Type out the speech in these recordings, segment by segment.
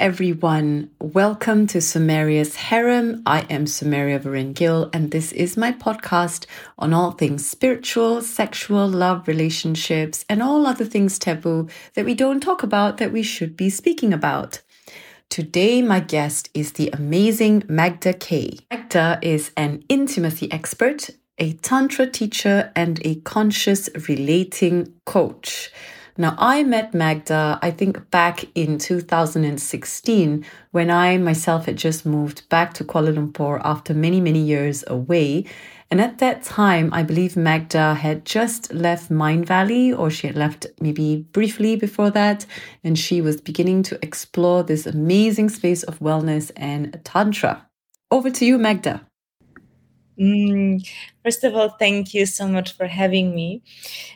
everyone. Welcome to Sumeria's Harem. I am Sumeria Varin Gill, and this is my podcast on all things spiritual, sexual, love, relationships, and all other things taboo that we don't talk about that we should be speaking about. Today, my guest is the amazing Magda Kay. Magda is an intimacy expert, a Tantra teacher, and a conscious relating coach. Now, I met Magda, I think, back in 2016 when I myself had just moved back to Kuala Lumpur after many, many years away. And at that time, I believe Magda had just left Mindvalley, or she had left maybe briefly before that. And she was beginning to explore this amazing space of wellness and Tantra. Over to you, Magda. First of all, thank you so much for having me.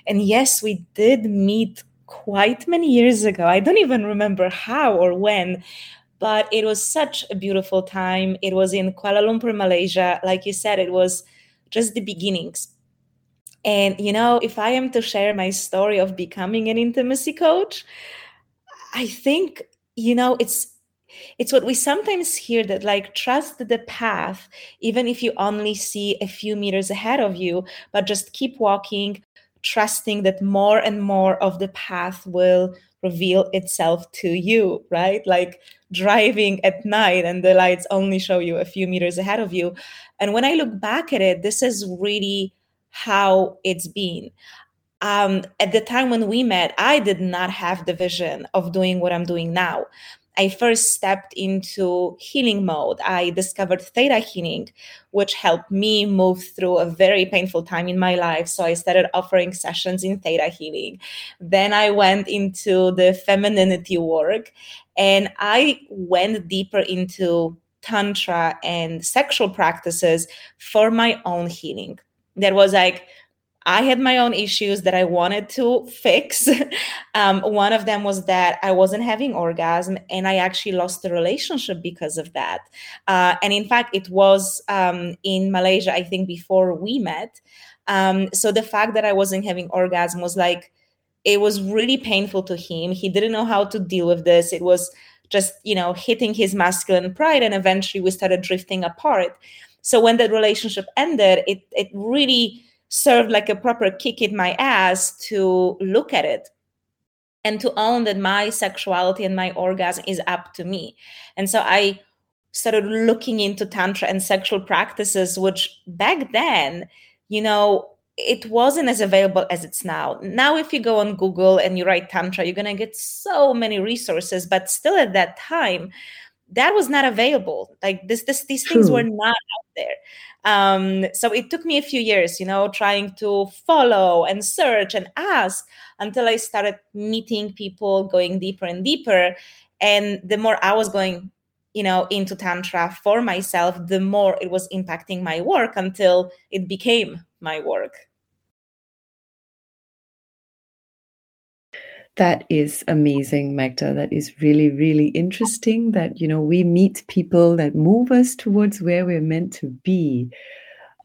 And yes, we did meet quite many years ago. I don't even remember how or when, but it was such a beautiful time. It was in Kuala Lumpur, Malaysia. Like you said, it was just the beginnings. And, you know, if I am to share my story of becoming an intimacy coach, I think, you know, it's what we sometimes hear, that like, trust the path, even if you only see a few meters ahead of you, but just keep walking, trusting that more and more of the path will reveal itself to you, right? Like driving at night and the lights only show you a few meters ahead of you. And when I look back at it, this is really how it's been. At the time when we met, I did not have the vision of doing what I'm doing now. I first stepped into healing mode. I discovered theta healing, which helped me move through a very painful time in my life. So I started offering sessions in theta healing. Then I went into the femininity work, and I went deeper into Tantra and sexual practices for my own healing. That was like, I had my own issues that I wanted to fix. One of them was that I wasn't having orgasm, and I actually lost the relationship because of that. And in fact, it was in Malaysia, I think, before we met. So the fact that I wasn't having orgasm was like, it was really painful to him. He didn't know how to deal with this. It was just, you know, hitting his masculine pride. And eventually we started drifting apart. So when that relationship ended, it really served like a proper kick in my ass to look at it and to own that my sexuality and my orgasm is up to me. And so I started looking into Tantra and sexual practices, which back then, you know, it wasn't as available as it's now. Now, if you go on Google and you write Tantra, you're going to get so many resources, but still at that time, that was not available. Like these things were not out there. So it took me a few years, you know, trying to follow and search and ask until I started meeting people, going deeper and deeper. And the more I was going, you know, into Tantra for myself, the more it was impacting my work until it became my work. That is amazing, Magda. That is really, really interesting that, you know, we meet people that move us towards where we're meant to be.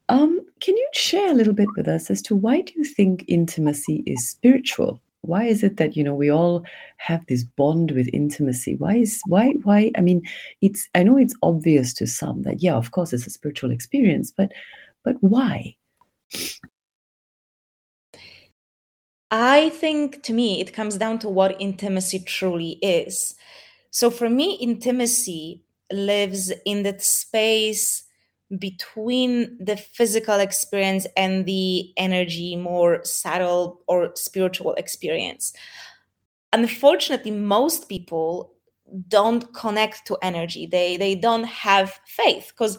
Can you share a little bit with us as to why do you think intimacy is spiritual? Why is it that, you know, we all have this bond with intimacy? Why? I mean, I know it's obvious to some that, yeah, of course, it's a spiritual experience, but why? I think, to me, it comes down to what intimacy truly is. So for me, intimacy lives in that space between the physical experience and the energy, more subtle or spiritual experience. Unfortunately, most people don't connect to energy. They don't have faith, because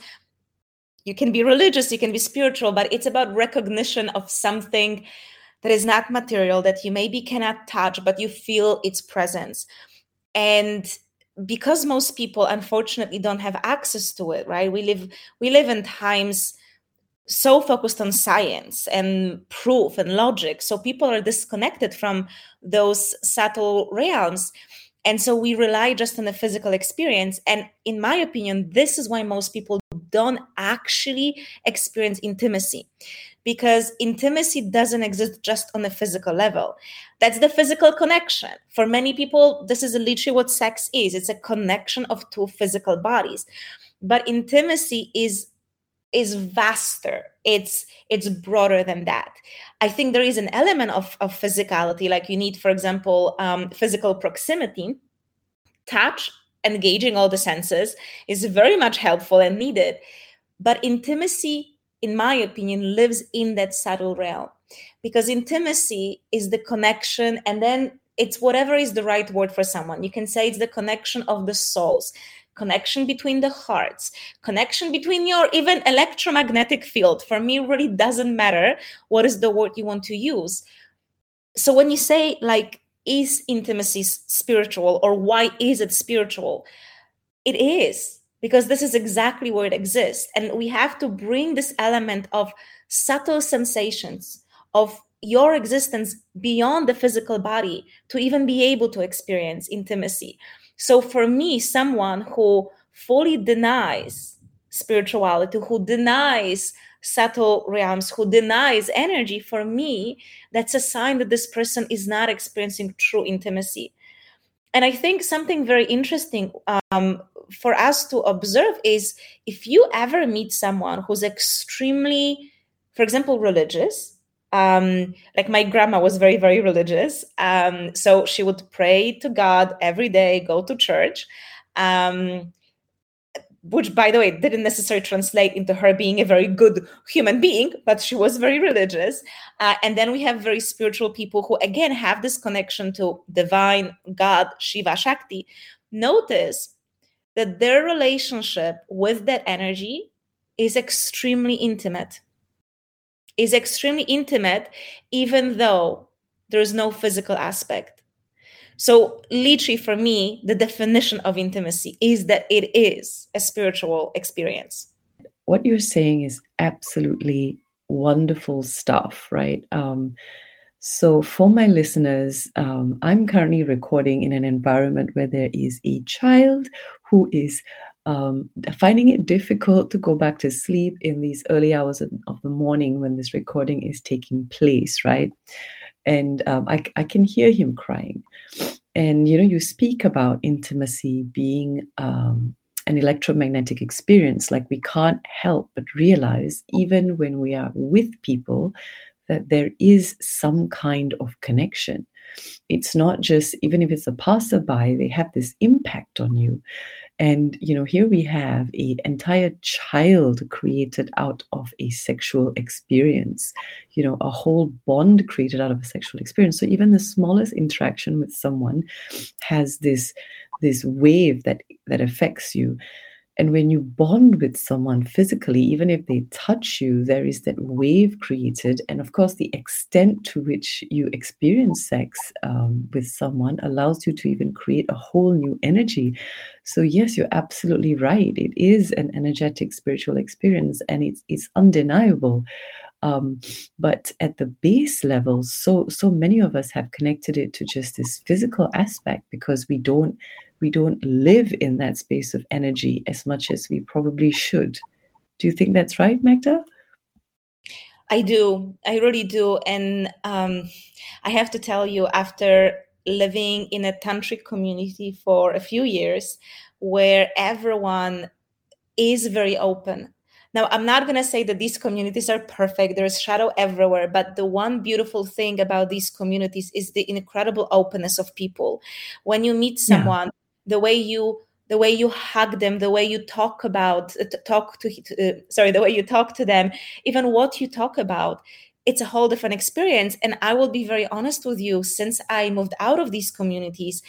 you can be religious, you can be spiritual, but it's about recognition of something that is not material, that you maybe cannot touch, but you feel its presence. And because most people, unfortunately, don't have access to it, right? We live in times so focused on science and proof and logic. So people are disconnected from those subtle realms. And so we rely just on the physical experience. And in my opinion, this is why most people don't actually experience intimacy. because intimacy doesn't exist just on a physical level. That's the physical connection. For many people, this is literally what sex is. It's a connection of two physical bodies. But intimacy is vaster. It's broader than that. I think there is an element of physicality, like you need, for example, physical proximity. Touch, engaging all the senses is very much helpful and needed. But intimacy, in my opinion, lives in that subtle realm, because intimacy is the connection, and then it's whatever is the right word for someone. You can say it's the connection of the souls, connection between the hearts, connection between your even electromagnetic field. For me, it really doesn't matter what is the word you want to use. So when you say, like, is intimacy spiritual, or why is it spiritual? It is, because this is exactly where it exists. And we have to bring this element of subtle sensations of your existence beyond the physical body to even be able to experience intimacy. So for me, someone who fully denies spirituality, who denies subtle realms, who denies energy, for me, that's a sign that this person is not experiencing true intimacy. And I think something very interesting for us to observe is, if you ever meet someone who's extremely, for example, religious, like my grandma was very, very religious. So she would pray to God every day, go to church, which, by the way, didn't necessarily translate into her being a very good human being, but she was very religious. And then we have very spiritual people who, again, have this connection to divine, God, Shiva, Shakti. Notice that their relationship with that energy is extremely intimate. Is extremely intimate, even though there is no physical aspect. So literally, for me, the definition of intimacy is that it is a spiritual experience. What you're saying is absolutely wonderful stuff, right? So for my listeners, I'm currently recording in an environment where there is a child who is finding it difficult to go back to sleep in these early hours of the morning when this recording is taking place, right? And I can hear him crying. And, you know, you speak about intimacy being an electromagnetic experience. Like, we can't help but realize, even when we are with people, that there is some kind of connection. It's not just, even if it's a passerby, they have this impact on you. And, you know, here we have an entire child created out of a sexual experience, you know, a whole bond created out of a sexual experience. So even the smallest interaction with someone has this wave that affects you. And when you bond with someone physically, even if they touch you, there is that wave created. And of course, the extent to which you experience sex with someone allows you to even create a whole new energy. So yes, you're absolutely right. It is an energetic spiritual experience, and it's undeniable. But at the base level, so many of us have connected it to just this physical aspect, because we don't live in that space of energy as much as we probably should. Do you think that's right, Magda? I do. I really do. And I have to tell you, after living in a tantric community for a few years, where everyone is very open. Now, I'm not going to say that these communities are perfect. There is shadow everywhere. But the one beautiful thing about these communities is the incredible openness of people. When you meet someone, the way you hug them, the way you talk to them, even what you talk about, it's a whole different experience. And I will be very honest with you, since I moved out of these communities,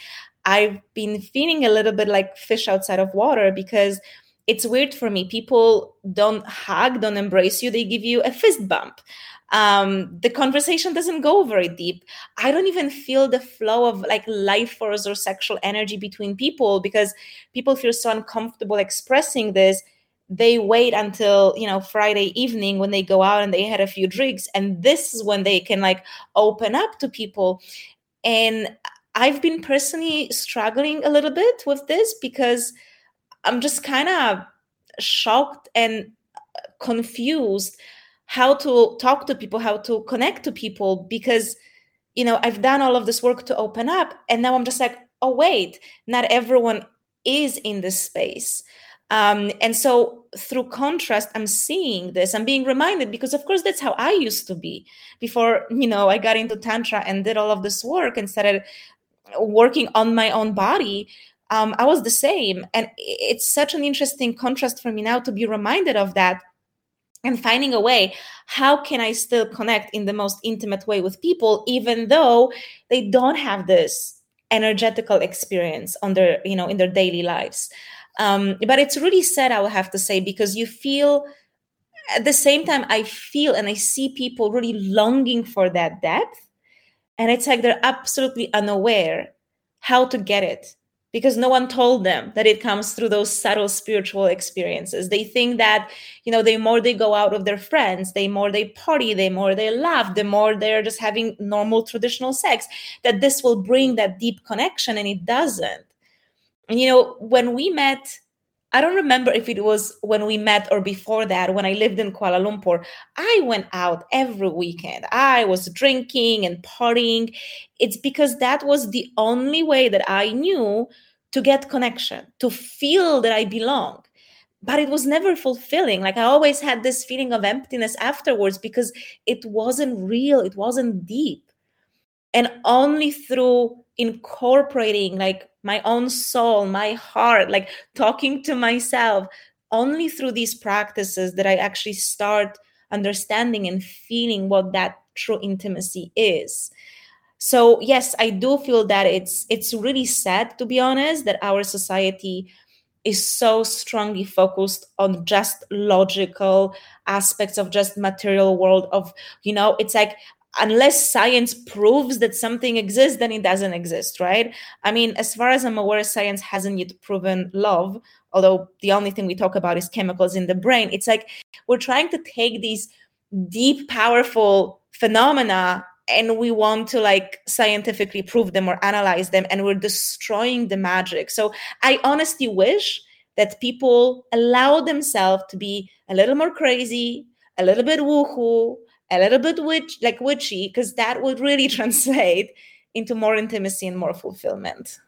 I've been feeling a little bit like fish outside of water, because it's weird for me. People don't hug, don't embrace you. They give you a fist bump. The conversation doesn't go very deep. I don't even feel the flow of, like, life force or sexual energy between people, because people feel so uncomfortable expressing this. They wait until, you know, Friday evening when they go out and they had a few drinks. And this is when they can, like, open up to people. And I've been personally struggling a little bit with this, because I'm just kind of shocked and confused how to talk to people, how to connect to people, because, you know, I've done all of this work to open up, and now I'm just like, oh, wait, not everyone is in this space. And so through contrast, I'm seeing this, I'm being reminded, because of course, that's how I used to be before, you know, I got into Tantra and did all of this work and started working on my own body. I was the same. And it's such an interesting contrast for me now to be reminded of that and finding a way, how can I still connect in the most intimate way with people, even though they don't have this energetical experience on their, you know, in their daily lives. But it's really sad, I would have to say, because you feel, at the same time, I feel and I see people really longing for that depth. And it's like they're absolutely unaware how to get it, because no one told them that it comes through those subtle spiritual experiences. They think that, you know, the more they go out with their friends, the more they party, the more they laugh, the more they're just having normal traditional sex, that this will bring that deep connection, and it doesn't. And, you know, when we met, I don't remember if it was when we met or before that, when I lived in Kuala Lumpur, I went out every weekend. I was drinking and partying. It's because that was the only way that I knew to get connection, to feel that I belong. But it was never fulfilling. Like, I always had this feeling of emptiness afterwards, because it wasn't real. It wasn't deep. And only through incorporating, like, my own soul, my heart, like talking to myself, only through these practices that I actually start understanding and feeling what that true intimacy is. So yes, I do feel that it's really sad, to be honest, that our society is so strongly focused on just logical aspects of just material world of, you know, it's like, unless science proves that something exists, then it doesn't exist, right? I mean, as far as I'm aware, science hasn't yet proven love, although the only thing we talk about is chemicals in the brain. It's like we're trying to take these deep, powerful phenomena, and we want to like scientifically prove them or analyze them, and we're destroying the magic. So I honestly wish that people allow themselves to be a little more crazy, a little bit woohoo, a little bit witchy, because that would really translate into more intimacy and more fulfillment.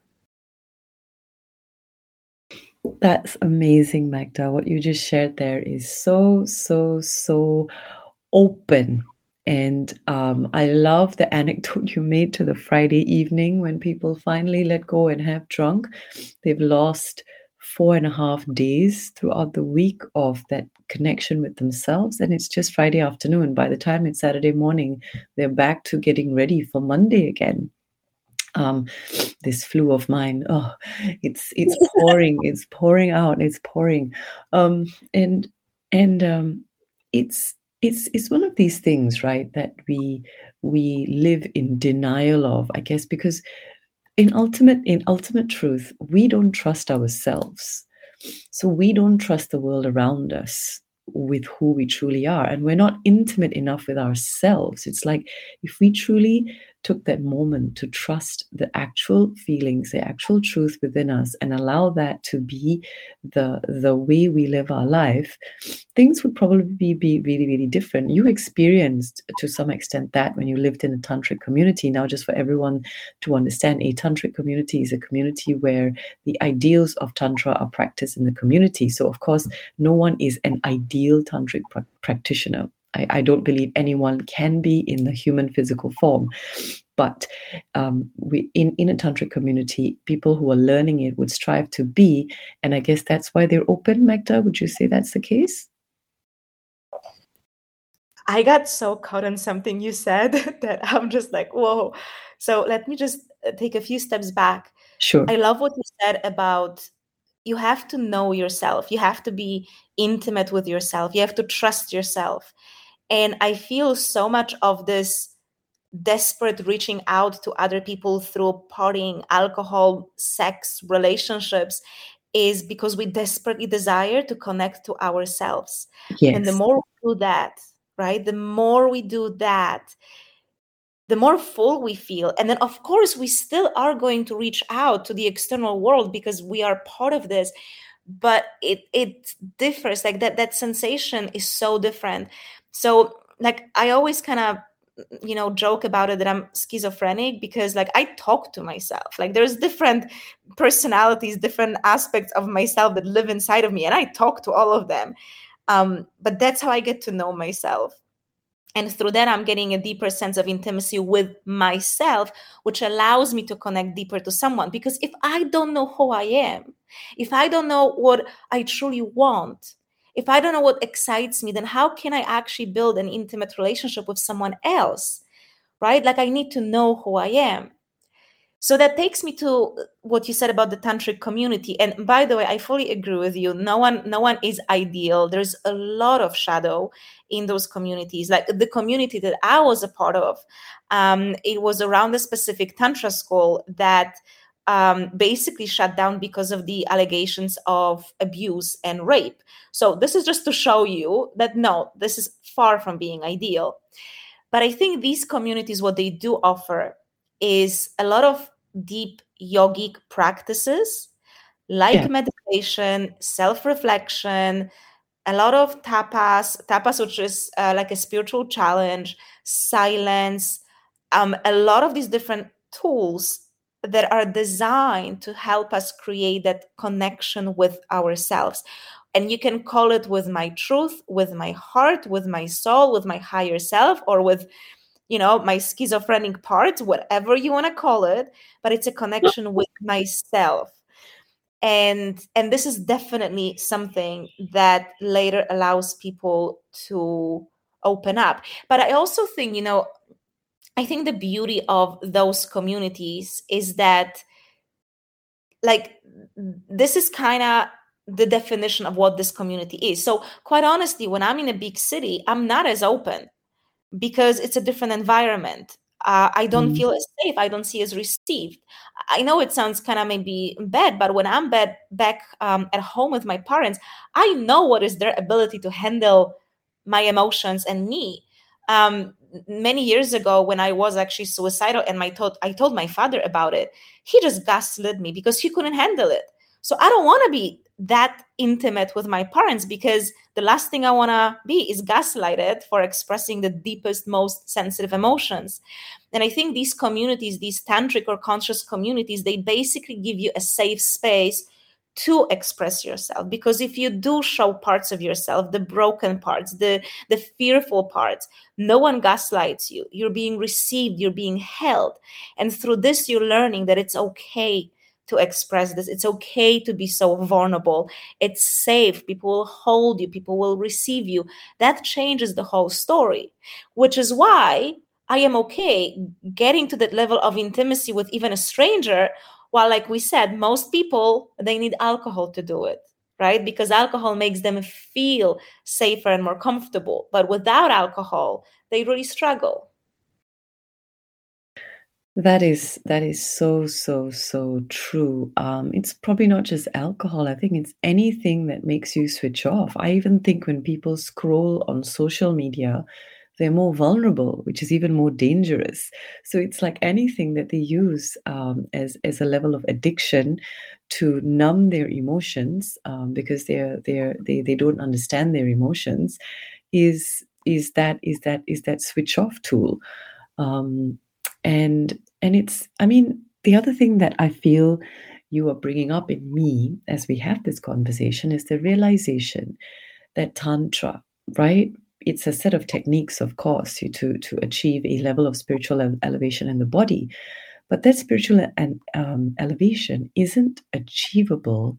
That's amazing, Magda. What you just shared there is so, so, so open. And I love the anecdote you made to the Friday evening when people finally let go and have drunk. They've lost 4.5 days throughout the week of that connection with themselves, and it's just Friday afternoon. By the time it's Saturday morning, they're back to getting ready for Monday again. This flu of mine, oh, it's pouring, it's pouring out, it's pouring. It's one of these things, right, that we live in denial of, I guess, because in ultimate truth, we don't trust ourselves. So we don't trust the world around us with who we truly are. And we're not intimate enough with ourselves. It's like if we truly took that moment to trust the actual feelings, the actual truth within us, and allow that to be the way we live our life, things would probably be really, really different. You experienced to some extent that when you lived in a tantric community. Now, just for everyone to understand, a tantric community is a community where the ideals of tantra are practiced in the community. So of course, no one is an ideal tantric practitioner. I don't believe anyone can be in the human physical form, but in a tantric community, people who are learning it would strive to be, and I guess that's why they're open. Magda, would you say that's the case? I got so caught on something you said that I'm just like, whoa. So let me just take a few steps back. Sure. I love what you said about you have to know yourself. You have to be intimate with yourself. You have to trust yourself. And I feel so much of this desperate reaching out to other people through partying, alcohol, sex, relationships is because we desperately desire to connect to ourselves. Yes. And the more we do that, right? The more we do that, the more full we feel. And then, of course, we still are going to reach out to the external world because we are part of this. But it differs, like that sensation is so different. So like, I always kind of, you know, joke about it that I'm schizophrenic because like I talk to myself, like there's different personalities, different aspects of myself that live inside of me. And I talk to all of them. But that's how I get to know myself. And through that, I'm getting a deeper sense of intimacy with myself, which allows me to connect deeper to someone. Because if I don't know who I am, if I don't know what I truly want, if I don't know what excites me, then how can I actually build an intimate relationship with someone else, right? Like I need to know who I am. So that takes me to what you said about the tantric community. And by the way, I fully agree with you. No one is ideal. There's a lot of shadow in those communities. Like the community that I was a part of, it was around a specific tantra school that basically shut down because of the allegations of abuse and rape. So this is just to show you that, no, this is far from being ideal. But I think these communities, what they do offer is a lot of deep yogic practices like meditation, self-reflection, a lot of tapas, which is like a spiritual challenge, silence, a lot of these different tools that are designed to help us create that connection with ourselves. And you can call it with my truth, with my heart, with my soul, with my higher self, or with, you know, my schizophrenic part, whatever you want to call it, but it's a connection with myself. And this is definitely something that later allows people to open up. But I also think, you know, I think the beauty of those communities is that, like, this is kind of the definition of what this community is. So quite honestly, when I'm in a big city, I'm not as open, because it's a different environment. I don't feel as safe. I don't see as received. I know it sounds kind of maybe bad, but when I'm back at home with my parents, I know what is their ability to handle my emotions and me. Many years ago, when I was actually suicidal and I told my father about it, he just gaslit me because he couldn't handle it. So I don't want to be that intimate with my parents, because the last thing I want to be is gaslighted for expressing the deepest, most sensitive emotions. And I think these communities, these tantric or conscious communities, they basically give you a safe space to express yourself. Because if you do show parts of yourself, the broken parts, the fearful parts, no one gaslights you. You're being received, you're being held. And through this, you're learning that it's okay to express this. It's okay to be so vulnerable. It's safe. People will hold you. People will receive you. That changes the whole story, which is why I am okay getting to that level of intimacy with even a stranger. While, like we said, most people, they need alcohol to do it, right? Because alcohol makes them feel safer and more comfortable. But without alcohol, they really struggle. That is so true. It's probably not just alcohol. I think it's anything that makes you switch off. I even think when people scroll on social media, they're more vulnerable, which is even more dangerous. So it's like anything that they use as a level of addiction to numb their emotions, because they don't understand their emotions, is that switch off tool. And it's, I mean, the other thing that I feel you are bringing up in me as we have this conversation is the realization that Tantra, right? It's a set of techniques, of course, to achieve a level of spiritual elevation in the body. But that spiritual elevation isn't achievable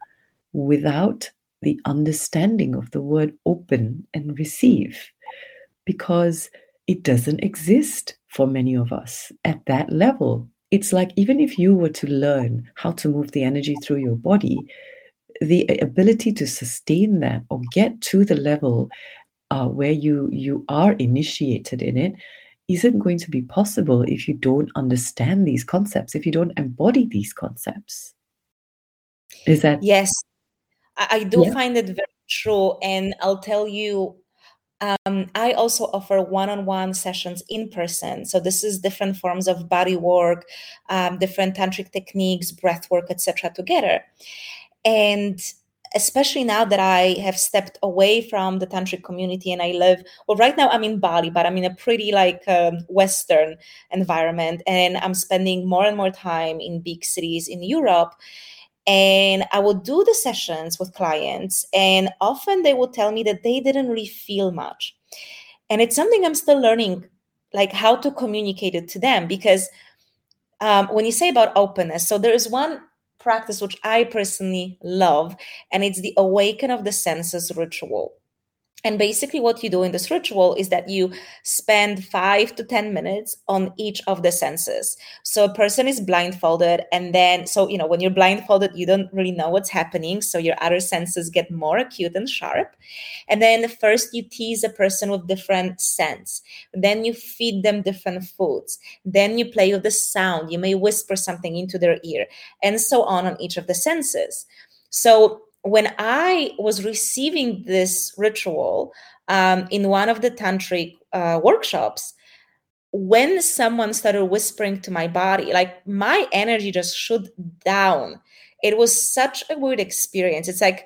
without the understanding of the word open and receive, because it doesn't exist for many of us at that level. It's like, even if you were to learn how to move the energy through your body, the ability to sustain that or get to the level where you are initiated in it isn't going to be possible if you don't understand these concepts, if you don't embody these concepts. Is that? Yes, I do find it very true. And I'll tell you, I also offer one-on-one sessions in person. So this is different forms of body work, different tantric techniques, breath work, etc. together. And especially now that I have stepped away from the tantric community and I live, well, right now I'm in Bali, but I'm in a pretty Western environment, and I'm spending more and more time in big cities in Europe. And I would do the sessions with clients, and often they would tell me that they didn't really feel much. And it's something I'm still learning, like how to communicate it to them, because when you say about openness, so there is one practice which I personally love, and it's the Awaken of the Senses ritual. And basically what you do in this ritual is that you spend 5 to 10 minutes on each of the senses. So a person is blindfolded, and then, so, you know, when you're blindfolded, you don't really know what's happening. So your other senses get more acute and sharp. And then first you tease a person with different scents. Then you feed them different foods. Then you play with the sound. You may whisper something into their ear, and so on each of the senses. So when I was receiving this ritual in one of the tantric workshops, when someone started whispering to my body, like my energy just shut down. It was such a weird experience. It's like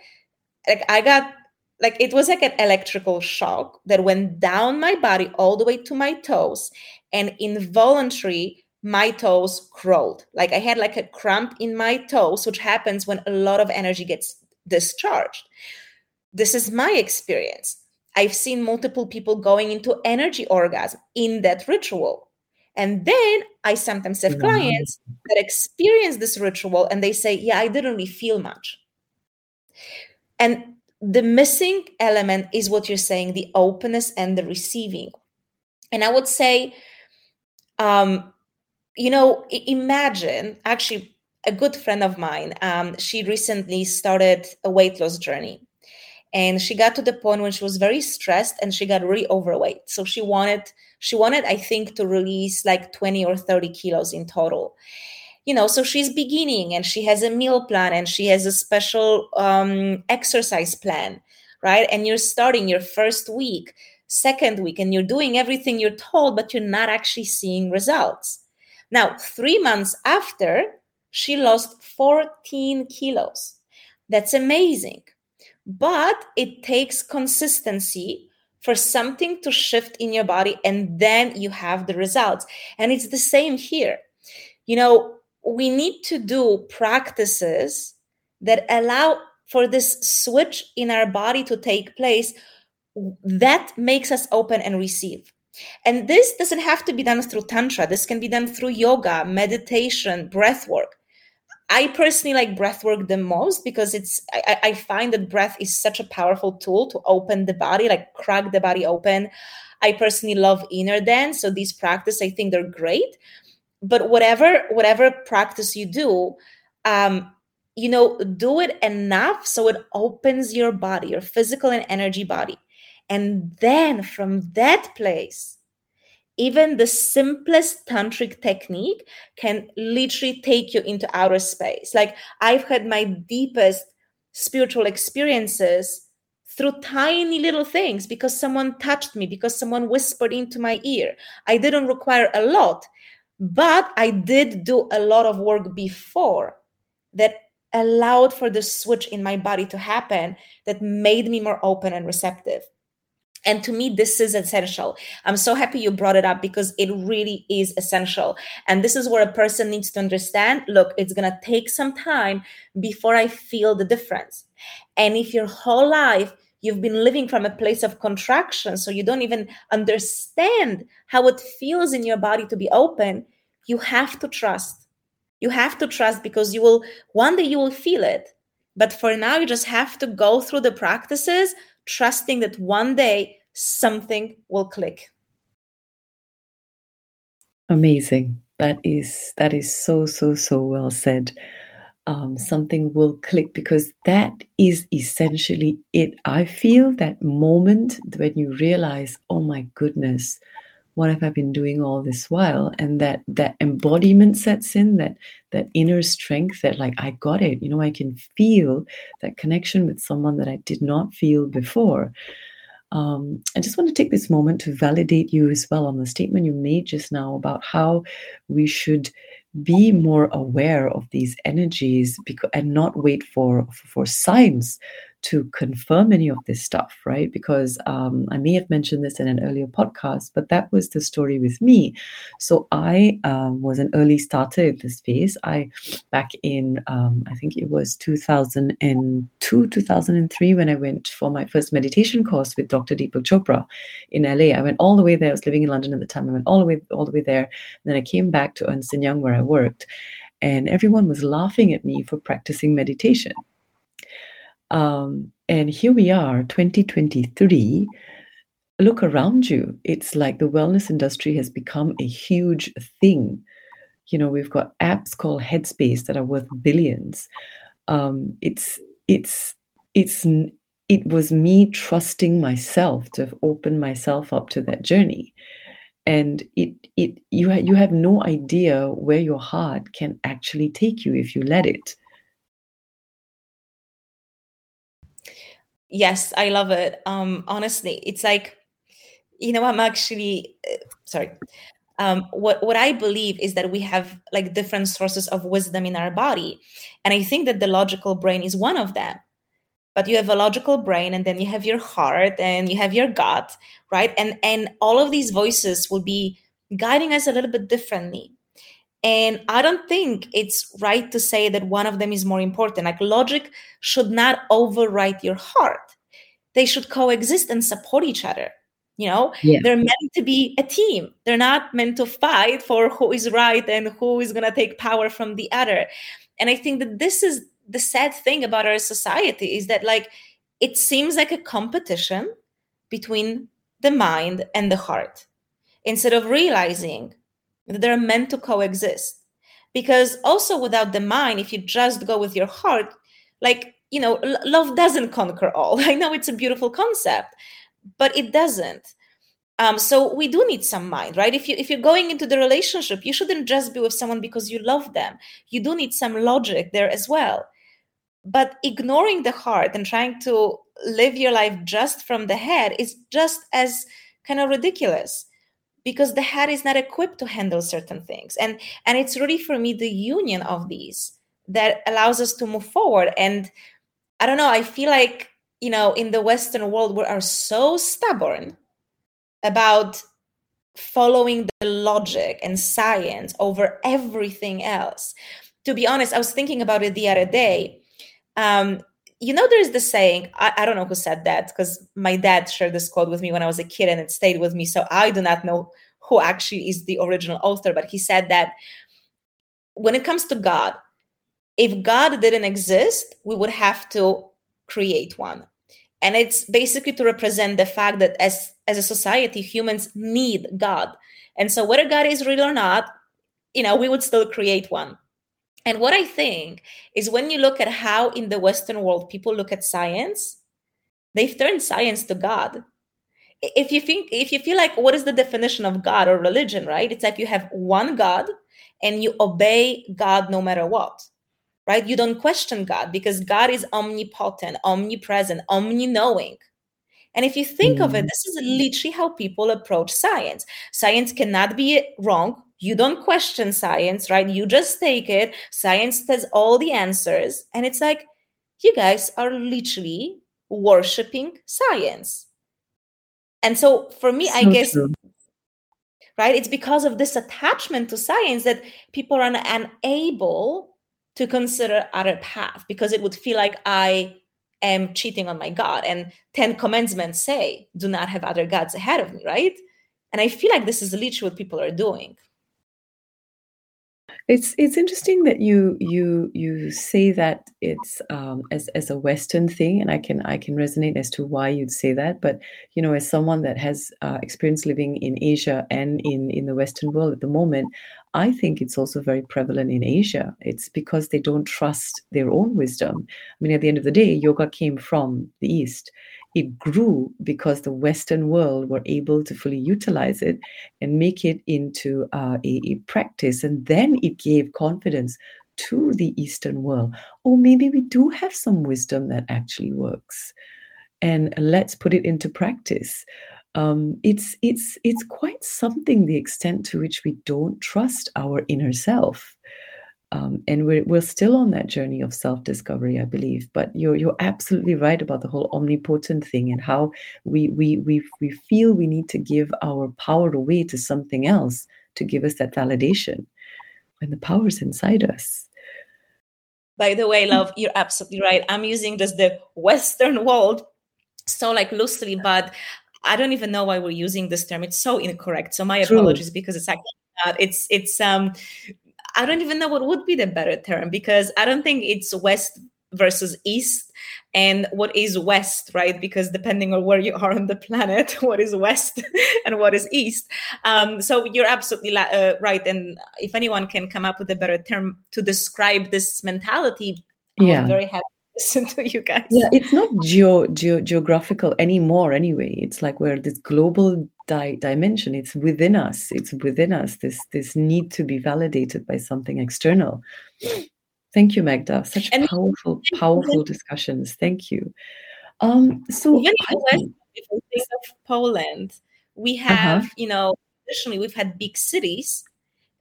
I got, like it was like an electrical shock that went down my body all the way to my toes, and involuntarily my toes crawled. Like I had like a cramp in my toes, which happens when a lot of energy gets discharged. This is my experience. I've seen multiple people going into energy orgasm in that ritual. And then I sometimes have clients that experience this ritual and they say, yeah, I didn't really feel much. And the missing element is what you're saying, the openness and the receiving. And I would say, you know, imagine, actually, a good friend of mine, she recently started a weight loss journey, and she got to the point when she was very stressed and she got really overweight. So she wanted, I think, to release like 20 or 30 kilos in total. You know, so she's beginning and she has a meal plan and she has a special exercise plan, right? And you're starting your first week, second week, and you're doing everything you're told, but you're not actually seeing results. Now, 3 months after, she lost 14 kilos. That's amazing. But it takes consistency for something to shift in your body, and then you have the results. And it's the same here. You know, we need to do practices that allow for this switch in our body to take place that makes us open and receive. And this doesn't have to be done through Tantra. This can be done through yoga, meditation, breath work. I personally like breath work the most because I find that breath is such a powerful tool to open the body, like crack the body open. I personally love inner dance. So these practices, I think they're great. But whatever practice you do, you know, do it enough so it opens your body, your physical and energy body. And then from that place, even the simplest tantric technique can literally take you into outer space. Like I've had my deepest spiritual experiences through tiny little things because someone touched me, because someone whispered into my ear. I didn't require a lot, but I did do a lot of work before that allowed for the switch in my body to happen that made me more open and receptive. And to me, this is essential. I'm so happy you brought it up because it really is essential. And this is where a person needs to understand, look, it's going to take some time before I feel the difference. And if your whole life you've been living from a place of contraction, so you don't even understand how it feels in your body to be open, you have to trust. You have to trust because you will, one day you will feel it. But for now, you just have to go through the practices trusting that one day something will click. Amazing. That is so well said. Something will click because that is essentially it. I feel that moment when you realize, oh my goodness, what have I been doing all this while? And that embodiment sets in, that inner strength that like, I got it, you know, I can feel that connection with someone that I did not feel before. I just want to take this moment to validate you as well on the statement you made just now about how we should be more aware of these energies and not wait for signs to confirm any of this stuff, right? Because I may have mentioned this in an earlier podcast, but that was the story with me. So I was an early starter in this space. Back in, I think it was 2002, 2003, when I went for my first meditation course with Dr. Deepak Chopra in LA. I went all the way there. I was living in London at the time. I went all the way there. And then I came back to Ernst & Young where I worked, and everyone was laughing at me for practicing meditation. And here we are, 2023. Look around you. It's like the wellness industry has become a huge thing. You know, we've got apps called Headspace that are worth billions. It was me trusting myself to have opened myself up to that journey. And you have no idea where your heart can actually take you if you let it. Yes, I love it. Honestly, it's like, you know, I'm actually, sorry. What I believe is that we have like different sources of wisdom in our body. And I think that the logical brain is one of them. But you have a logical brain, and then you have your heart, and you have your gut, right? And all of these voices will be guiding us a little bit differently. And I don't think it's right to say that one of them is more important. Like logic should not override your heart. They should coexist and support each other. You know, They're meant to be a team. They're not meant to fight for who is right and who is going to take power from the other. And I think that this is the sad thing about our society, is that like, it seems like a competition between the mind and the heart, instead of realizing that they're meant to coexist. Because also without the mind, if you just go with your heart, like, you know, love doesn't conquer all. I know it's a beautiful concept, but it doesn't. So we do need some mind, right? If you're going into the relationship, you shouldn't just be with someone because you love them. You do need some logic there as well. But ignoring the heart and trying to live your life just from the head is just as kind of ridiculous, because the head is not equipped to handle certain things. And it's really, for me, the union of these that allows us to move forward. And I don't know, I feel like, you know, in the Western world, we are so stubborn about following the logic and science over everything else. To be honest, I was thinking about it the other day. You know, there's the saying, I don't know who said that, because my dad shared this quote with me when I was a kid and it stayed with me. So I do not know who actually is the original author, but he said that when it comes to God, if God didn't exist, we would have to create one. And it's basically to represent the fact that as a society, humans need God. And so whether God is real or not, you know, we would still create one. And what I think is, when you look at how in the Western world people look at science, they've turned science to God. If you feel like, what is the definition of God or religion, right? It's like you have one God and you obey God no matter what, right? You don't question God because God is omnipotent, omnipresent, omni-knowing. And if you think of it, this is literally how people approach science. Science cannot be wrong. You don't question science, right? You just take it. Science has all the answers. And it's like, you guys are literally worshiping science. And so for me, I guess, right, it's because of this attachment to science that people are unable to consider other path, because it would feel like I am cheating on my God. And 10 commandments say, do not have other gods ahead of me, right? And I feel like this is literally what people are doing. It's interesting that you say that it's as a Western thing, and I can resonate as to why you'd say that. But you know, as someone that has experience living in Asia and in the Western world at the moment, I think it's also very prevalent in Asia. It's because they don't trust their own wisdom. I mean, at the end of the day, yoga came from the East. It grew because the Western world were able to fully utilize it and make it into a practice. And then it gave confidence to the Eastern world. Oh, maybe we do have some wisdom that actually works. And let's put it into practice. It's quite something, the extent to which we don't trust our inner self. And we're still on that journey of self-discovery, I believe. But you're absolutely right about the whole omnipotent thing and how we feel we need to give our power away to something else to give us that validation, when the power's inside us. By the way, love, you're absolutely right. I'm using this the Western world so like loosely, but I don't even know why we're using this term. It's so incorrect. So my apologies, because it's actually not. It's I don't even know what would be the better term, because I don't think it's West versus East and what is West, right? Because depending on where you are on the planet, what is West and what is East. So you're absolutely right. And if anyone can come up with a better term to describe this mentality, I'm very happy to listen to you guys. Yeah, it's not geographical anymore anyway. It's like we're this global dimension. It's within us. This need to be validated by something external. Thank you, Magda. Such powerful discussions. Thank you. So even in West, if we think of Poland, we have, traditionally we've had big cities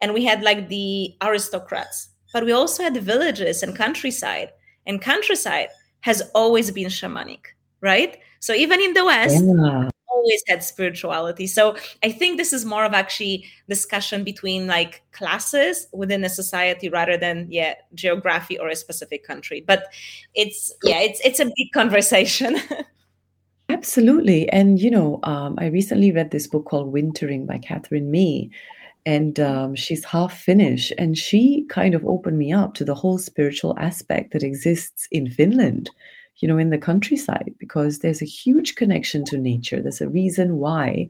and we had like the aristocrats, but we also had the villages and countryside. And countryside has always been shamanic, right? So even in the West, always had spirituality. So I think this is more of actually discussion between like classes within a society rather than geography or a specific country. But it's a big conversation. Absolutely. And I recently read this book called Wintering by Katherine May, and she's half Finnish, and she kind of opened me up to the whole spiritual aspect that exists in Finland, in the countryside, because there's a huge connection to nature. There's a reason why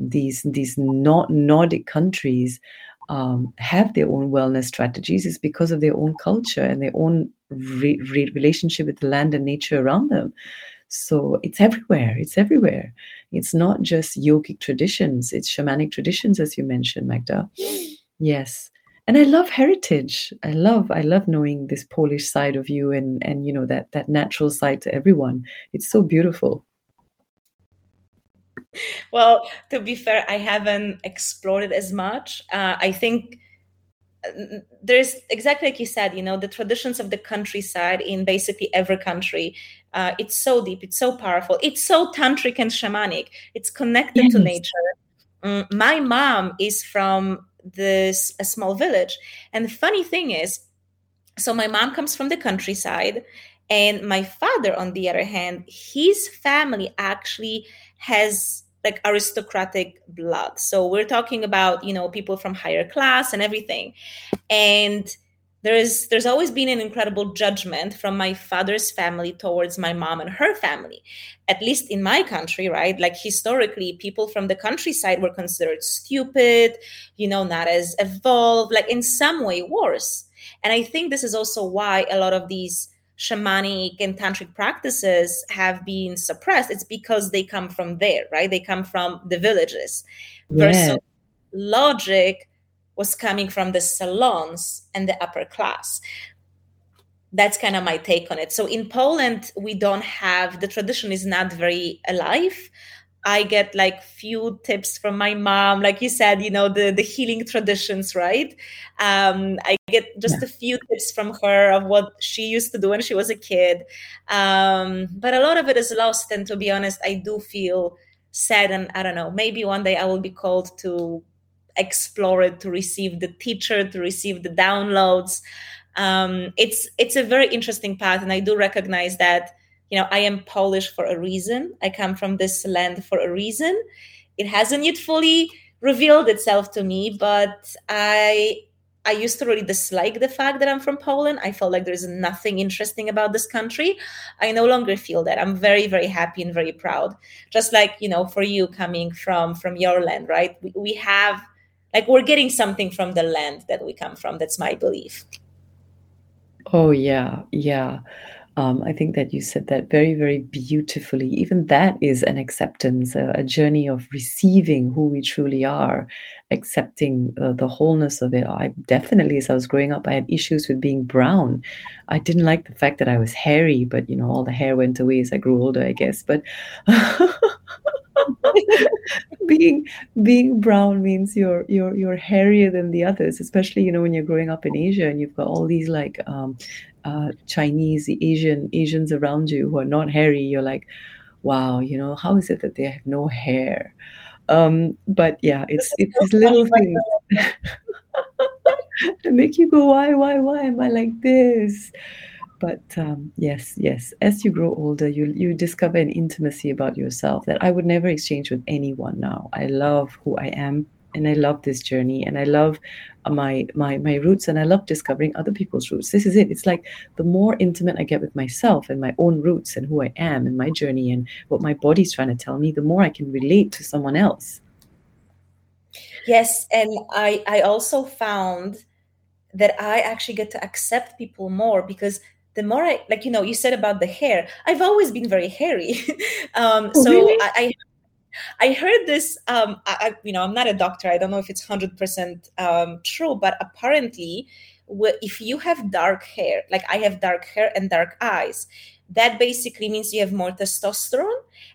these Nordic countries have their own wellness strategies. It's because of their own culture and their own relationship with the land and nature around them. So it's everywhere. It's not just yogic traditions. It's shamanic traditions, as you mentioned, Magda. Yes. And I love heritage. I love knowing this Polish side of you and that natural side to everyone. It's so beautiful. Well, to be fair, I haven't explored it as much. I think there's exactly like you said, the traditions of the countryside in basically every country. It's so deep. It's so powerful. It's so tantric and shamanic. It's connected to nature. My mom is from a small village, and the funny thing is, so my mom comes from the countryside, and my father, on the other hand, his family actually has like aristocratic blood. So we're talking about people from higher class and everything, and there's always been an incredible judgment from my father's family towards my mom and her family, at least in my country, right? Like historically, people from the countryside were considered stupid, not as evolved, like in some way worse. And I think this is also why a lot of these shamanic and tantric practices have been suppressed. It's because they come from there, right? They come from the villages. Yeah. Versus logic was coming from the salons and the upper class. That's kind of my take on it. So in Poland, we don't have, the tradition is not very alive. I get like few tips from my mom, like you said, the healing traditions, right? I get just a few tips from her of what she used to do when she was a kid. But a lot of it is lost. And to be honest, I do feel sad. And I don't know, maybe one day I will be called to explore it, to receive the teacher, to receive the downloads. It's a very interesting path, and I do recognize that I am Polish for a reason. I come from this land for a reason. It hasn't yet fully revealed itself to me, but I used to really dislike the fact that I'm from Poland. I felt like there's nothing interesting about this country. I no longer feel that. I'm very, very happy and very proud. Just like for you coming from your land, right? We have. Like we're getting something from the land that we come from. That's my belief. Oh, yeah. I think that you said that very, very beautifully. Even that is an acceptance, a journey of receiving who we truly are, accepting the wholeness of it. I definitely, as I was growing up, I had issues with being brown. I didn't like the fact that I was hairy, but all the hair went away as I grew older, I guess. But Being brown means you're hairier than the others, especially, you know, when you're growing up in Asia and you've got all these like Chinese, Asians around you who are not hairy. You're like, wow, you know, how is it that they have no hair? But yeah, it's these little things that make you go, why am I like this? But yes, as you grow older, you discover an intimacy about yourself that I would never exchange with anyone now. I love who I am, and I love this journey, and I love my roots, and I love discovering other people's roots. This is it. It's like the more intimate I get with myself and my own roots and who I am and my journey and what my body's trying to tell me, the more I can relate to someone else. Yes, and I also found that I actually get to accept people more, because the more I, like, you know, you said about the hair, I've always been very hairy. Really? I heard this, I'm not a doctor. I don't know if it's 100% true, but apparently if you have dark hair, like I have dark hair and dark eyes, that basically means you have more testosterone,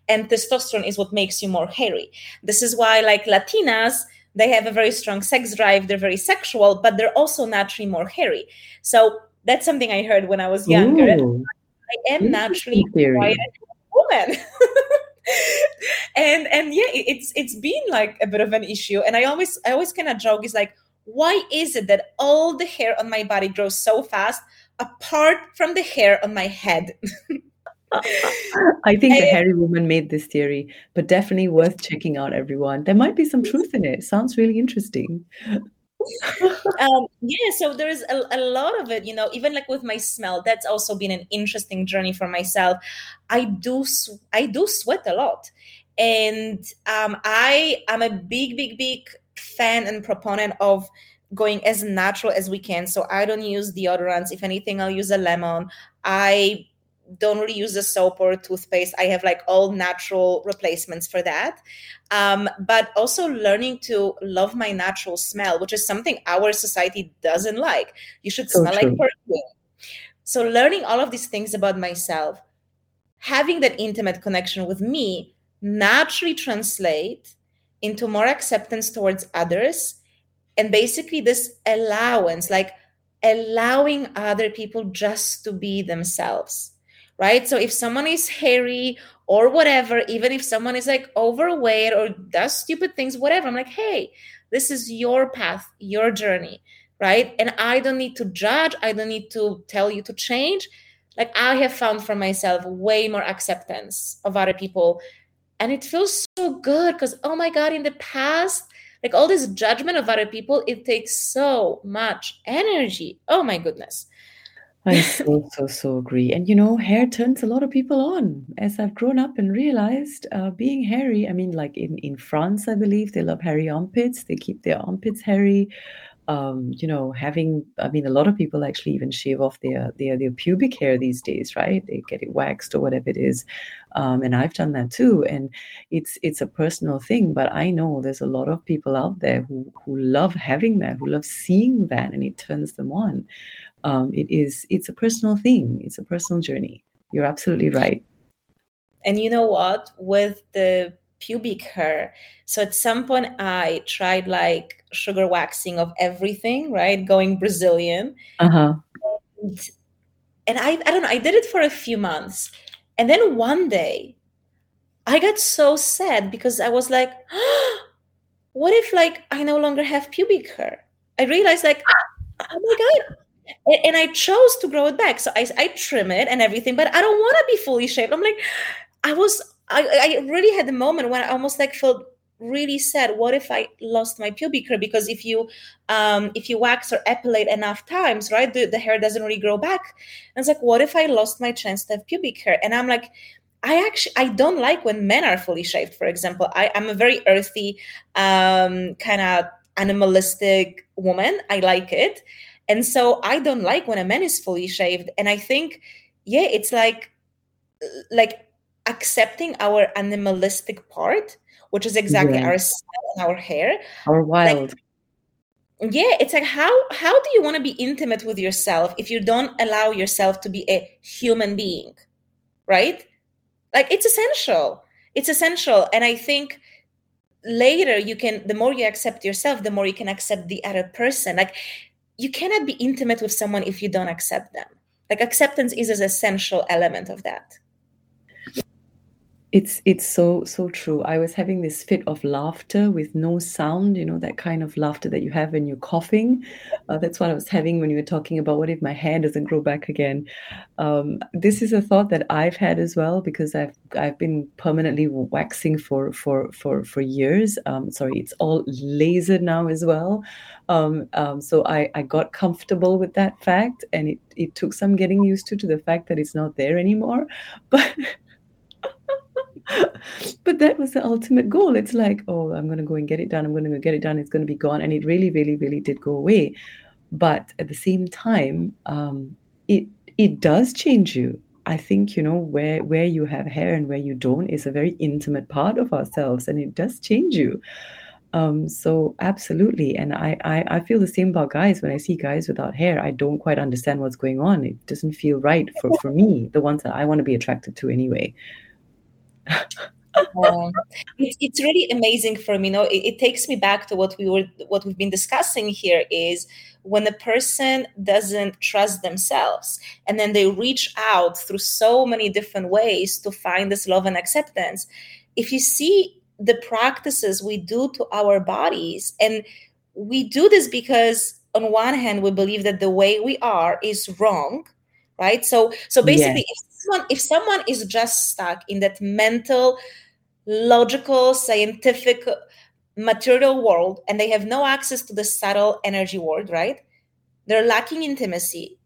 and testosterone is what makes you more hairy. This is why, like, Latinas, they have a very strong sex drive. They're very sexual, but they're also naturally more hairy. So that's something I heard when I was younger. Ooh. I am naturally quite a woman. And yeah, it's been like a bit of an issue. And I always kind of joke, is like, why is it that all the hair on my body grows so fast apart from the hair on my head? I think the hairy woman made this theory, but definitely worth checking out, everyone. There might be some truth in it. Sounds really interesting. So there is a lot of it, you know, even like with my smell. That's also been an interesting journey for myself. I do sweat a lot, and I am a big fan and proponent of going as natural as we can. So I don't use deodorants. If anything, I'll use a lemon. I don't really use a soap or a toothpaste. I have like all natural replacements for that. But also learning to love my natural smell, which is something our society doesn't like. You should smell like perfume. So learning all of these things about myself, having that intimate connection with me, naturally translate into more acceptance towards others. And basically this allowance, like allowing other people just to be themselves. Right? So if someone is hairy or whatever, even if someone is like overweight or does stupid things, whatever, I'm like, hey, this is your path, your journey, right? And I don't need to judge. I don't need to tell you to change. Like, I have found for myself way more acceptance of other people. And it feels so good because, oh my God, in the past, like all this judgment of other people, it takes so much energy. Oh my goodness. I so agree. And, you know, hair turns a lot of people on. As I've grown up and realized, being hairy, I mean, like in France, I believe they love hairy armpits. They keep their armpits hairy. A lot of people actually even shave off their pubic hair these days, right? They get it waxed or whatever it is. And I've done that too. And it's a personal thing, but I know there's a lot of people out there who love having that, who love seeing that, and it turns them on. It's a personal thing. It's a personal journey. You're absolutely right. And you know what? With the pubic hair, so at some point I tried like sugar waxing of everything, right? Going Brazilian. And I don't know, I did it for a few months. And then one day I got so sad because I was like, what if like I no longer have pubic hair? I realized like, oh my God. And I chose to grow it back. So I trim it and everything, but I don't want to be fully shaved. I'm like, I really had a moment when I almost like felt really sad. What if I lost my pubic hair? Because if you wax or epilate enough times, right, the hair doesn't really grow back. And it's like, what if I lost my chance to have pubic hair? And I'm like, I don't like when men are fully shaved, for example. I'm a very earthy, kind of animalistic woman. I like it. And so I don't like when a man is fully shaved. And I think, yeah, it's like accepting our animalistic part, which is exactly our skin and our hair. Our wild. Like, yeah, it's like, how do you want to be intimate with yourself if you don't allow yourself to be a human being, right? Like, it's essential. It's essential. And I think later you can, the more you accept yourself, the more you can accept the other person. Like, you cannot be intimate with someone if you don't accept them. Like, acceptance is an essential element of that. It's so true. I was having this fit of laughter with no sound, you know, that kind of laughter that you have when you're coughing. That's what I was having when you were talking about what if my hair doesn't grow back again. This is a thought that I've had as well, because I've been permanently waxing for years. It's all laser now as well. So I got comfortable with that fact, and it took some getting used to the fact that it's not there anymore. But that was the ultimate goal. It's like, oh, I'm going to go and get it done. I'm going to go get it done. It's going to be gone. And it really, really, really did go away. But at the same time, it does change you. I think, you know, where you have hair and where you don't is a very intimate part of ourselves. And it does change you. So absolutely. And I feel the same about guys. When I see guys without hair, I don't quite understand what's going on. It doesn't feel right for me, the ones that I want to be attracted to anyway. It's really amazing for me. No, it takes me back to what we've been discussing here, is when a person doesn't trust themselves, and then they reach out through so many different ways to find this love and acceptance. If you see the practices we do to our bodies, and we do this because on one hand we believe that the way we are is wrong, right? So basically, yes. If someone is just stuck in that mental, logical, scientific, material world, and they have no access to the subtle energy world, right? They're lacking intimacy.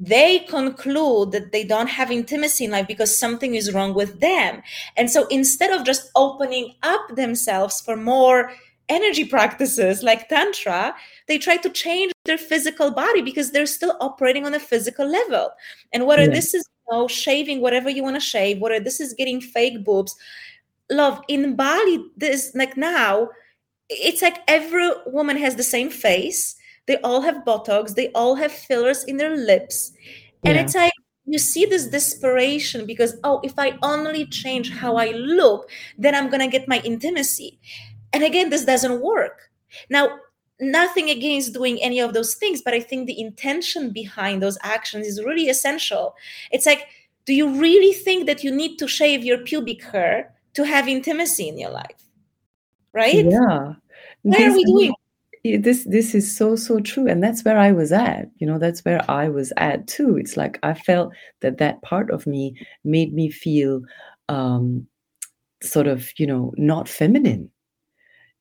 They conclude that they don't have intimacy in life because something is wrong with them. And so instead of just opening up themselves for more energy practices like Tantra, they try to change their physical body because they're still operating on a physical level. And whether this is shaving whatever you want to shave, whether this is getting fake boobs, love, in Bali, this, like, now it's like every woman has the same face. They all have Botox. They all have fillers in their lips. And it's like, you see this desperation because, oh, if I only change how I look, then I'm going to get my intimacy. And again, this doesn't work. Now, nothing against doing any of those things, but I think the intention behind those actions is really essential. It's like, do you really think that you need to shave your pubic hair to have intimacy in your life? Right? Yeah. Why are we doing this is so true. And that's where I was at. You know, that's where I was at too. It's like I felt that part of me made me feel sort of, you know, not feminine.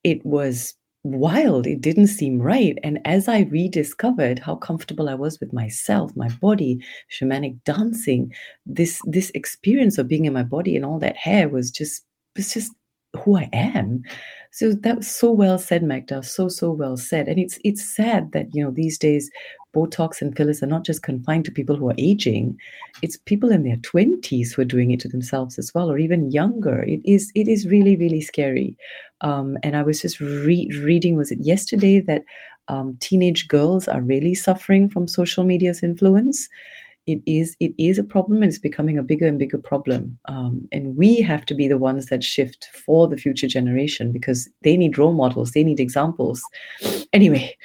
It was wild. It didn't seem right. And as I rediscovered how comfortable I was with myself, my body, shamanic dancing, this experience of being in my body and all that hair was just who I am. So that was so well said, Magda. So well said. And it's sad that, you know, these days Botox and fillers are not just confined to people who are aging. It's people in their 20s who are doing it to themselves as well, or even younger. It is really, really scary. And I was just reading, was it yesterday, that teenage girls are really suffering from social media's influence. It is a problem, and it's becoming a bigger and bigger problem. And we have to be the ones that shift for the future generation, because they need role models. They need examples. Anyway,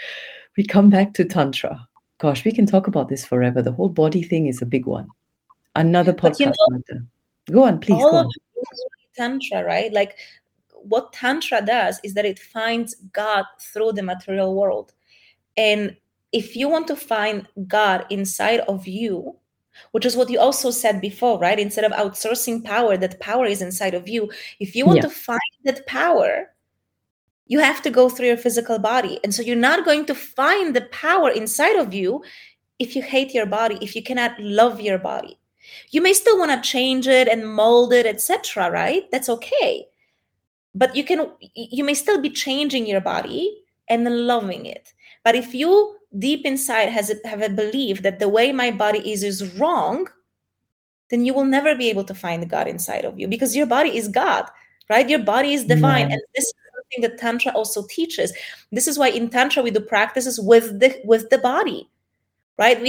we come back to Tantra. Gosh, we can talk about this forever. The whole body thing is a big one. Another podcast. You know, go on, please. All of it is Tantra, right? Like, what Tantra does is that it finds God through the material world. And if you want to find God inside of you, which is what you also said before, right? Instead of outsourcing power, that power is inside of you. If you want to find that power, you have to go through your physical body. And so you're not going to find the power inside of you if you hate your body, if you cannot love your body. You may still want to change it and mold it, etc., right? That's okay. But you may still be changing your body and loving it. But if you deep inside have a belief that the way my body is wrong, then you will never be able to find God inside of you, because your body is God, right? Your body is divine. And this is something that Tantra also teaches. This is why in Tantra we do practices with the body, right?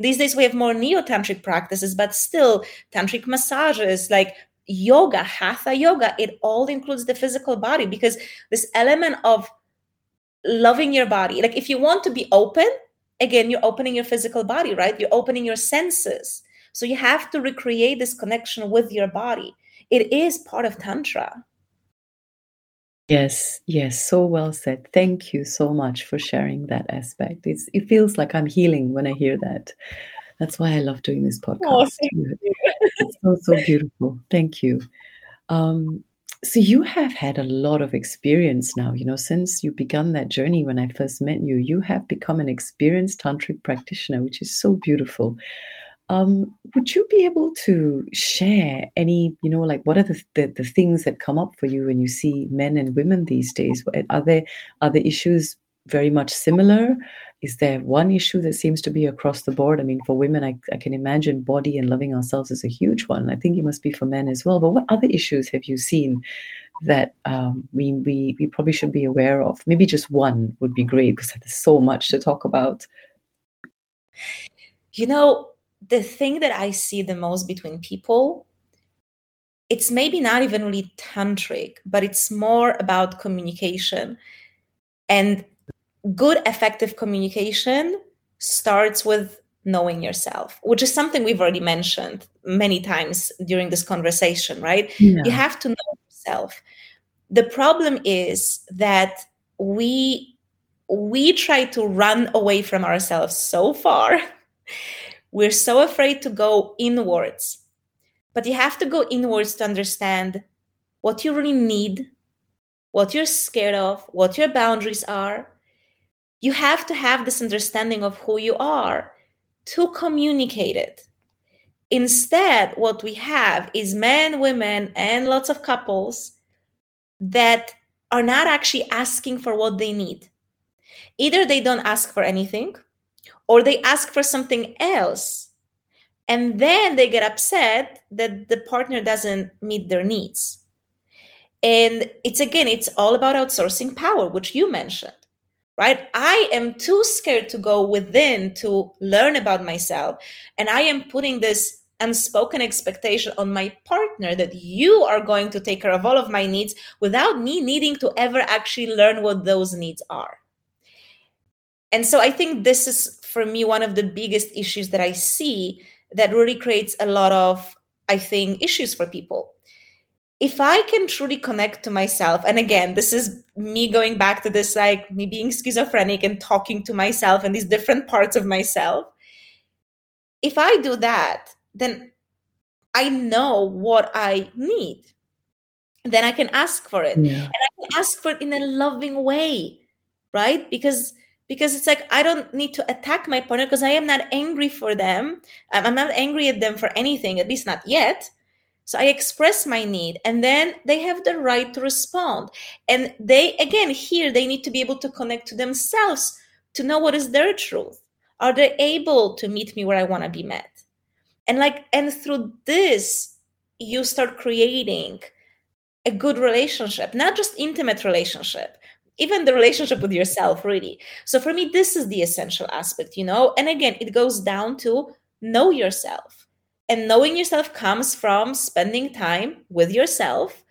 These days we have more neo-tantric practices, but still tantric massages, like yoga, hatha yoga, it all includes the physical body, because this element of loving your body, like if you want to be open, again, you're opening your physical body, right? You're opening your senses. So you have to recreate this connection with your body. It is part of Tantra. Yes, yes. So well said. Thank you so much for sharing that aspect. It feels like I'm healing when I hear that. That's why I love doing this podcast. Oh, thank you. It's so, so beautiful. Thank you. So you have had a lot of experience now, since you began that journey when I first met you, you have become an experienced tantric practitioner, which is so beautiful. Would you be able to share any, what are the things that come up for you when you see men and women these days? Are there issues very much similar? Is there one issue that seems to be across the board? I mean, for women, I can imagine body and loving ourselves is a huge one. I think it must be for men as well. But what other issues have you seen that we probably should be aware of? Maybe just one would be great, because there's so much to talk about. The thing that I see the most between people, it's maybe not even really tantric, but it's more about communication. And good, effective communication starts with knowing yourself, which is something we've already mentioned many times during this conversation, right? Yeah. You have to know yourself. The problem is that we try to run away from ourselves so far. We're so afraid to go inwards. But you have to go inwards to understand what you really need, what you're scared of, what your boundaries are. You have to have this understanding of who you are to communicate it. Instead, what we have is men, women, and lots of couples that are not actually asking for what they need. Either they don't ask for anything, or they ask for something else, and then they get upset that the partner doesn't meet their needs. And it's all about outsourcing power, which you mentioned. Right? I am too scared to go within to learn about myself. And I am putting this unspoken expectation on my partner that you are going to take care of all of my needs without me needing to ever actually learn what those needs are. And so I think this is, for me, one of the biggest issues that I see that really creates a lot of, I think, issues for people. If I can truly connect to myself, and again, this is me going back to this, like me being schizophrenic and talking to myself and these different parts of myself. If I do that, then I know what I need. Then I can ask for it. Yeah. And I can ask for it in a loving way, right? Because it's like, I don't need to attack my partner because I am not angry for them. I'm not angry at them for anything, at least not yet. So I express my need, and then they have the right to respond. And they, again, here, they need to be able to connect to themselves to know what is their truth. Are they able to meet me where I want to be met? And through this, you start creating a good relationship, not just intimate relationship, even the relationship with yourself, really. So for me, this is the essential aspect, And again, it goes down to know yourself. And knowing yourself comes from spending time with yourself,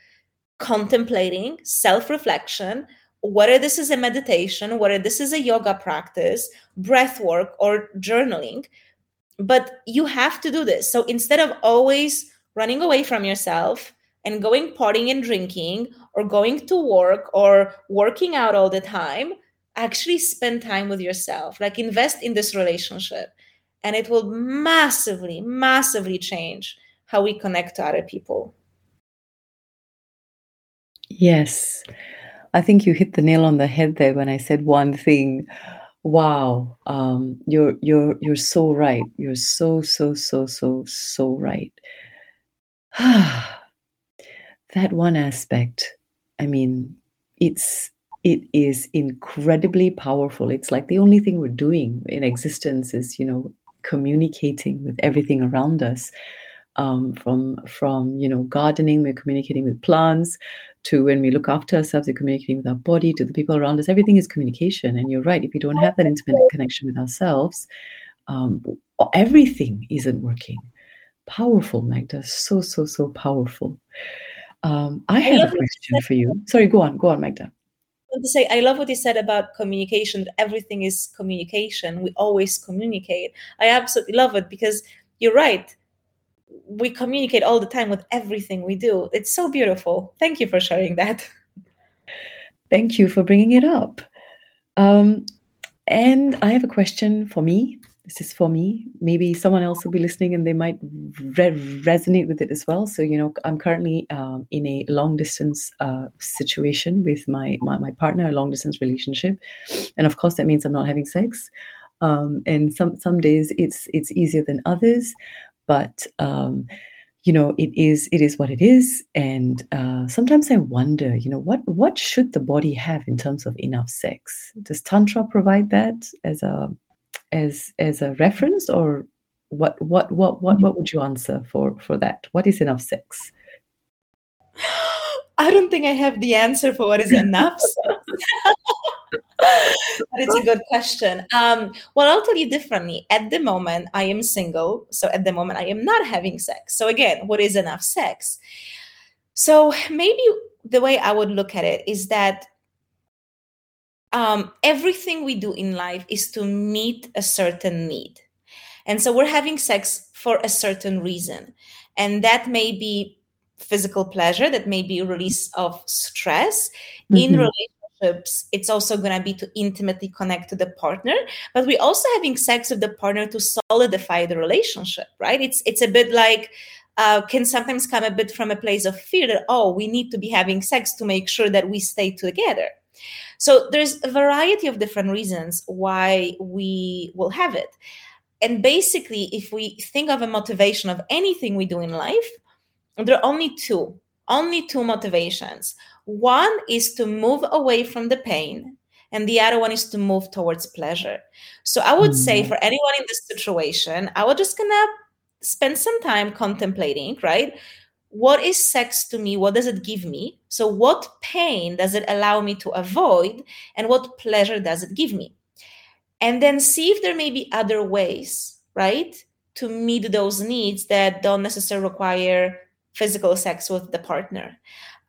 contemplating, self-reflection, whether this is a meditation, whether this is a yoga practice, breath work, or journaling. But you have to do this. So instead of always running away from yourself and going partying and drinking, or going to work, or working out all the time, actually spend time with yourself, like invest in this relationship. And it will massively, massively change how we connect to other people. Yes. I think you hit the nail on the head there when I said one thing. Wow. You're so right. You're so, so, so, so, so right. That one aspect, I mean, it is incredibly powerful. It's like the only thing we're doing in existence is, communicating with everything around us, from gardening, we're communicating with plants, to when we look after ourselves, we're communicating with our body, to the people around us. Everything is communication. And you're right, if we don't have that intimate connection with ourselves, everything isn't working. powerful, Magda. So powerful. I have a question for you. Sorry, go on, Magda. To say, I love what you said about communication. Everything is communication. We always communicate. I absolutely love it because you're right. We communicate all the time with everything we do. It's so beautiful. Thank you for sharing that. Thank you for bringing it up. And I have a question for me. This is for me. Maybe someone else will be listening and they might resonate with it as well. So, you know, I'm currently in a long-distance situation with my partner, a long-distance relationship. And of course, that means I'm not having sex. And some days it's easier than others. But, you know, it is what it is. And sometimes I wonder, you know, what should the body have in terms of enough sex? Does Tantra provide that as a reference, or what would you answer for that? What is enough sex? I don't think I have the answer for what is enough sex. But it's a good question. Well, I'll tell you differently. At the moment, I am single. So at the moment, I am not having sex. So again, what is enough sex? So maybe the way I would look at it is that everything we do in life is to meet a certain need. And so we're having sex for a certain reason. And that may be physical pleasure, that may be release of stress. Mm-hmm. In relationships, it's also going to be to intimately connect to the partner. But we're also having sex with the partner to solidify the relationship, right? It's a bit like, can sometimes come a bit from a place of fear that, oh, we need to be having sex to make sure that we stay together. So there's a variety of different reasons why we will have it. And basically, if we think of a motivation of anything we do in life, there are only two motivations. One is to move away from the pain, and the other one is to move towards pleasure. So I would say for anyone in this situation, I was just going to spend some time contemplating, right? What is sex to me? What does it give me? So what pain does it allow me to avoid? And what pleasure does it give me? And then see if there may be other ways, right, to meet those needs that don't necessarily require physical sex with the partner.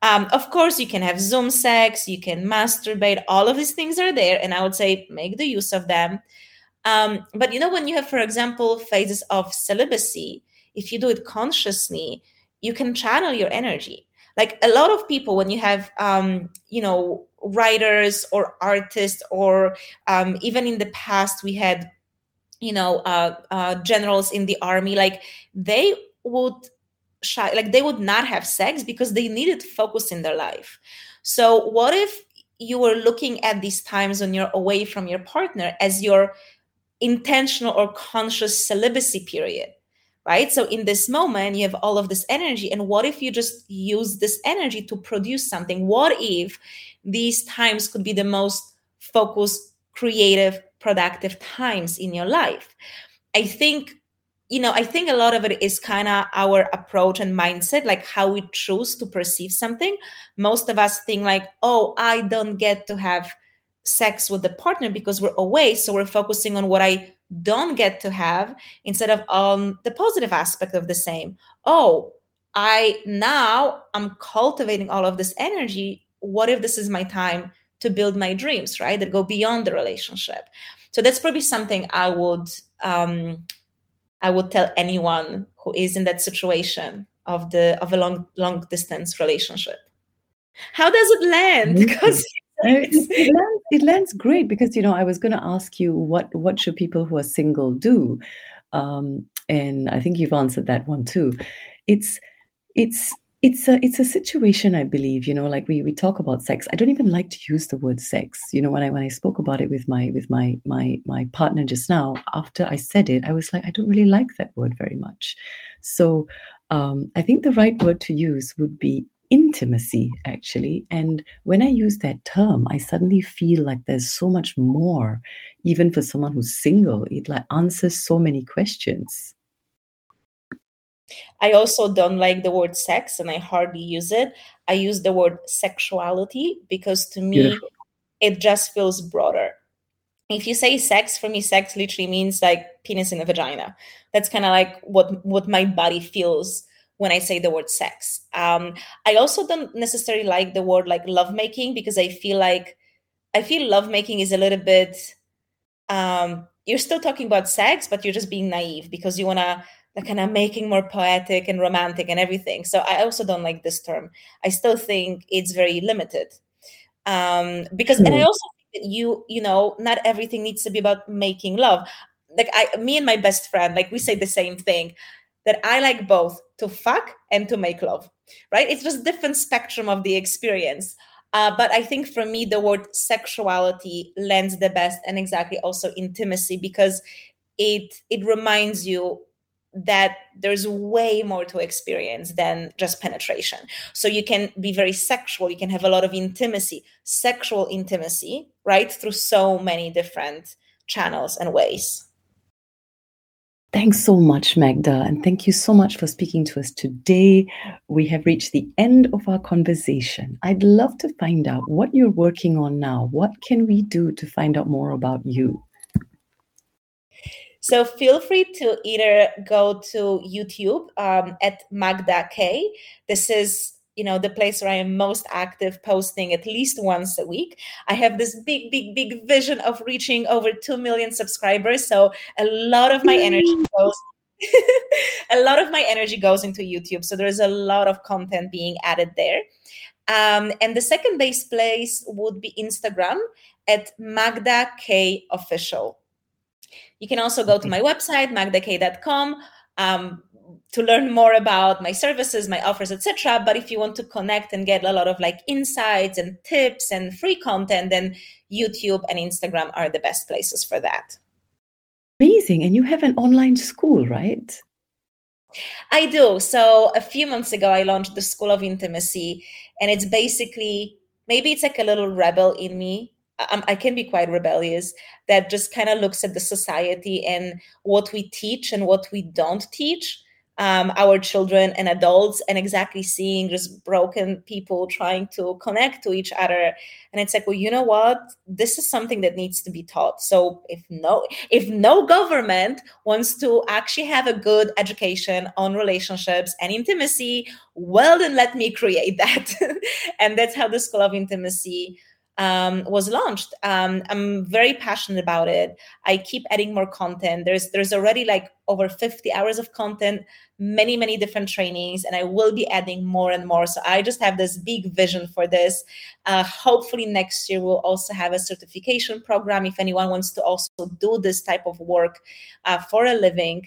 Of course, you can have Zoom sex, you can masturbate, all of these things are there. And I would say make the use of them. But, you know, when you have, for example, phases of celibacy, if you do it consciously, you can channel your energy. Like a lot of people, when you have, you know, writers or artists, or even in the past, we had, you know, generals in the army, like they would shy, like they would not have sex because they needed focus in their life. So what if you were looking at these times when you're away from your partner as your intentional or conscious celibacy period? Right? So in this moment, you have all of this energy. And what if you just use this energy to produce something? What if these times could be the most focused, creative, productive times in your life? I think, you know, I think a lot of it is kind of our approach and mindset, like how we choose to perceive something. Most of us think like, oh, I don't get to have sex with the partner because we're away. So we're focusing on what I don't get to have, instead of the positive aspect of the same. Oh, I'm cultivating all of this energy. What if this is my time to build my dreams, right? That go beyond the relationship. So that's probably something I would tell anyone who is in that situation of a long distance relationship. How does it land? Because it lands great, because, you know, I was going to ask you what should people who are single do, and I think you've answered that one too. It's a situation, I believe, you know, like we talk about sex. I don't even like to use the word sex. You know, when I spoke about it with my partner just now, after I said it, I was like, I don't really like that word very much. So I think the right word to use would be intimacy, actually. And when I use that term, I suddenly feel like there's so much more, even for someone who's single. It like answers so many questions. I also don't like the word sex, and I hardly use it. I use the word sexuality because to me, It just feels broader. If you say sex, for me, sex literally means like penis in the vagina. That's kind of like what my body feels when I say the word sex. I also don't necessarily like the word like lovemaking, because I feel lovemaking is a little bit, you're still talking about sex, but you're just being naive because you want to like, kind of making more poetic and romantic and everything. So I also don't like this term. I still think it's very limited. Because I also think that you know, not everything needs to be about making love. Like me and my best friend, like we say the same thing, that I like both to fuck and to make love, right? It's just different spectrum of the experience. But I think for me, the word sexuality lands the best, and exactly also intimacy, because it reminds you that there's way more to experience than just penetration. So you can be very sexual. You can have a lot of intimacy, sexual intimacy, right? Through so many different channels and ways. Thanks so much, Magda, and thank you so much for speaking to us today. We have reached the end of our conversation. I'd love to find out what you're working on now. What can we do to find out more about you? So feel free to either go to YouTube at Magda Kay. This is, you know, the place where I am most active, posting at least once a week. I have this big, big, big vision of reaching over 2 million subscribers. So a lot of my energy goes into YouTube. So there's a lot of content being added there. And the second base place would be Instagram at Magda Kay Official. You can also go to my website, magdakay.com, to learn more about my services, my offers, etc. But if you want to connect and get a lot of like insights and tips and free content, then YouTube and Instagram are the best places for that. Amazing. And you have an online school, right? I do. So a few months ago, I launched the School of Intimacy, and it's basically, maybe it's like a little rebel in me. I can be quite rebellious, that just kind of looks at the society and what we teach and what we don't teach our children and adults, and exactly seeing just broken people trying to connect to each other. And it's like, well, you know what? This is something that needs to be taught. So if no government wants to actually have a good education on relationships and intimacy, well, then let me create that. And that's how the School of Intimacy was launched. I'm very passionate about it. I keep adding more content. There's already like over 50 hours of content, many, many different trainings, and I will be adding more and more. So I just have this big vision for this. Hopefully next year we'll also have a certification program if anyone wants to also do this type of work for a living.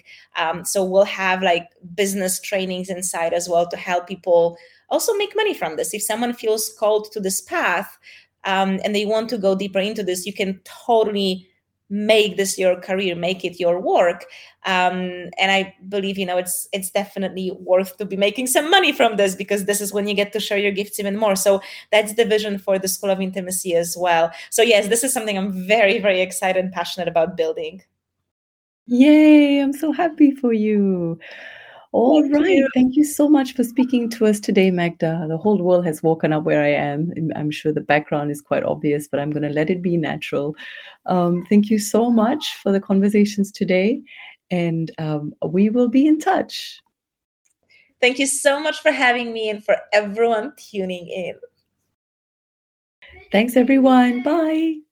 So we'll have like business trainings inside as well to help people also make money from this. If someone feels called to this path, and they want to go deeper into this, you can totally make this your career, make it your work. And I believe, you know, it's definitely worth to be making some money from this, because this is when you get to share your gifts even more. So that's the vision for the School of Intimacy as well. So yes, this is something I'm very, very excited and passionate about building. Yay, I'm so happy for you. All right. Thank you so much for speaking to us today, Magda. The whole world has woken up where I am. I'm sure the background is quite obvious, but I'm going to let it be natural. Thank you so much for the conversations today, and we will be in touch. Thank you so much for having me and for everyone tuning in. Thanks, everyone. Bye.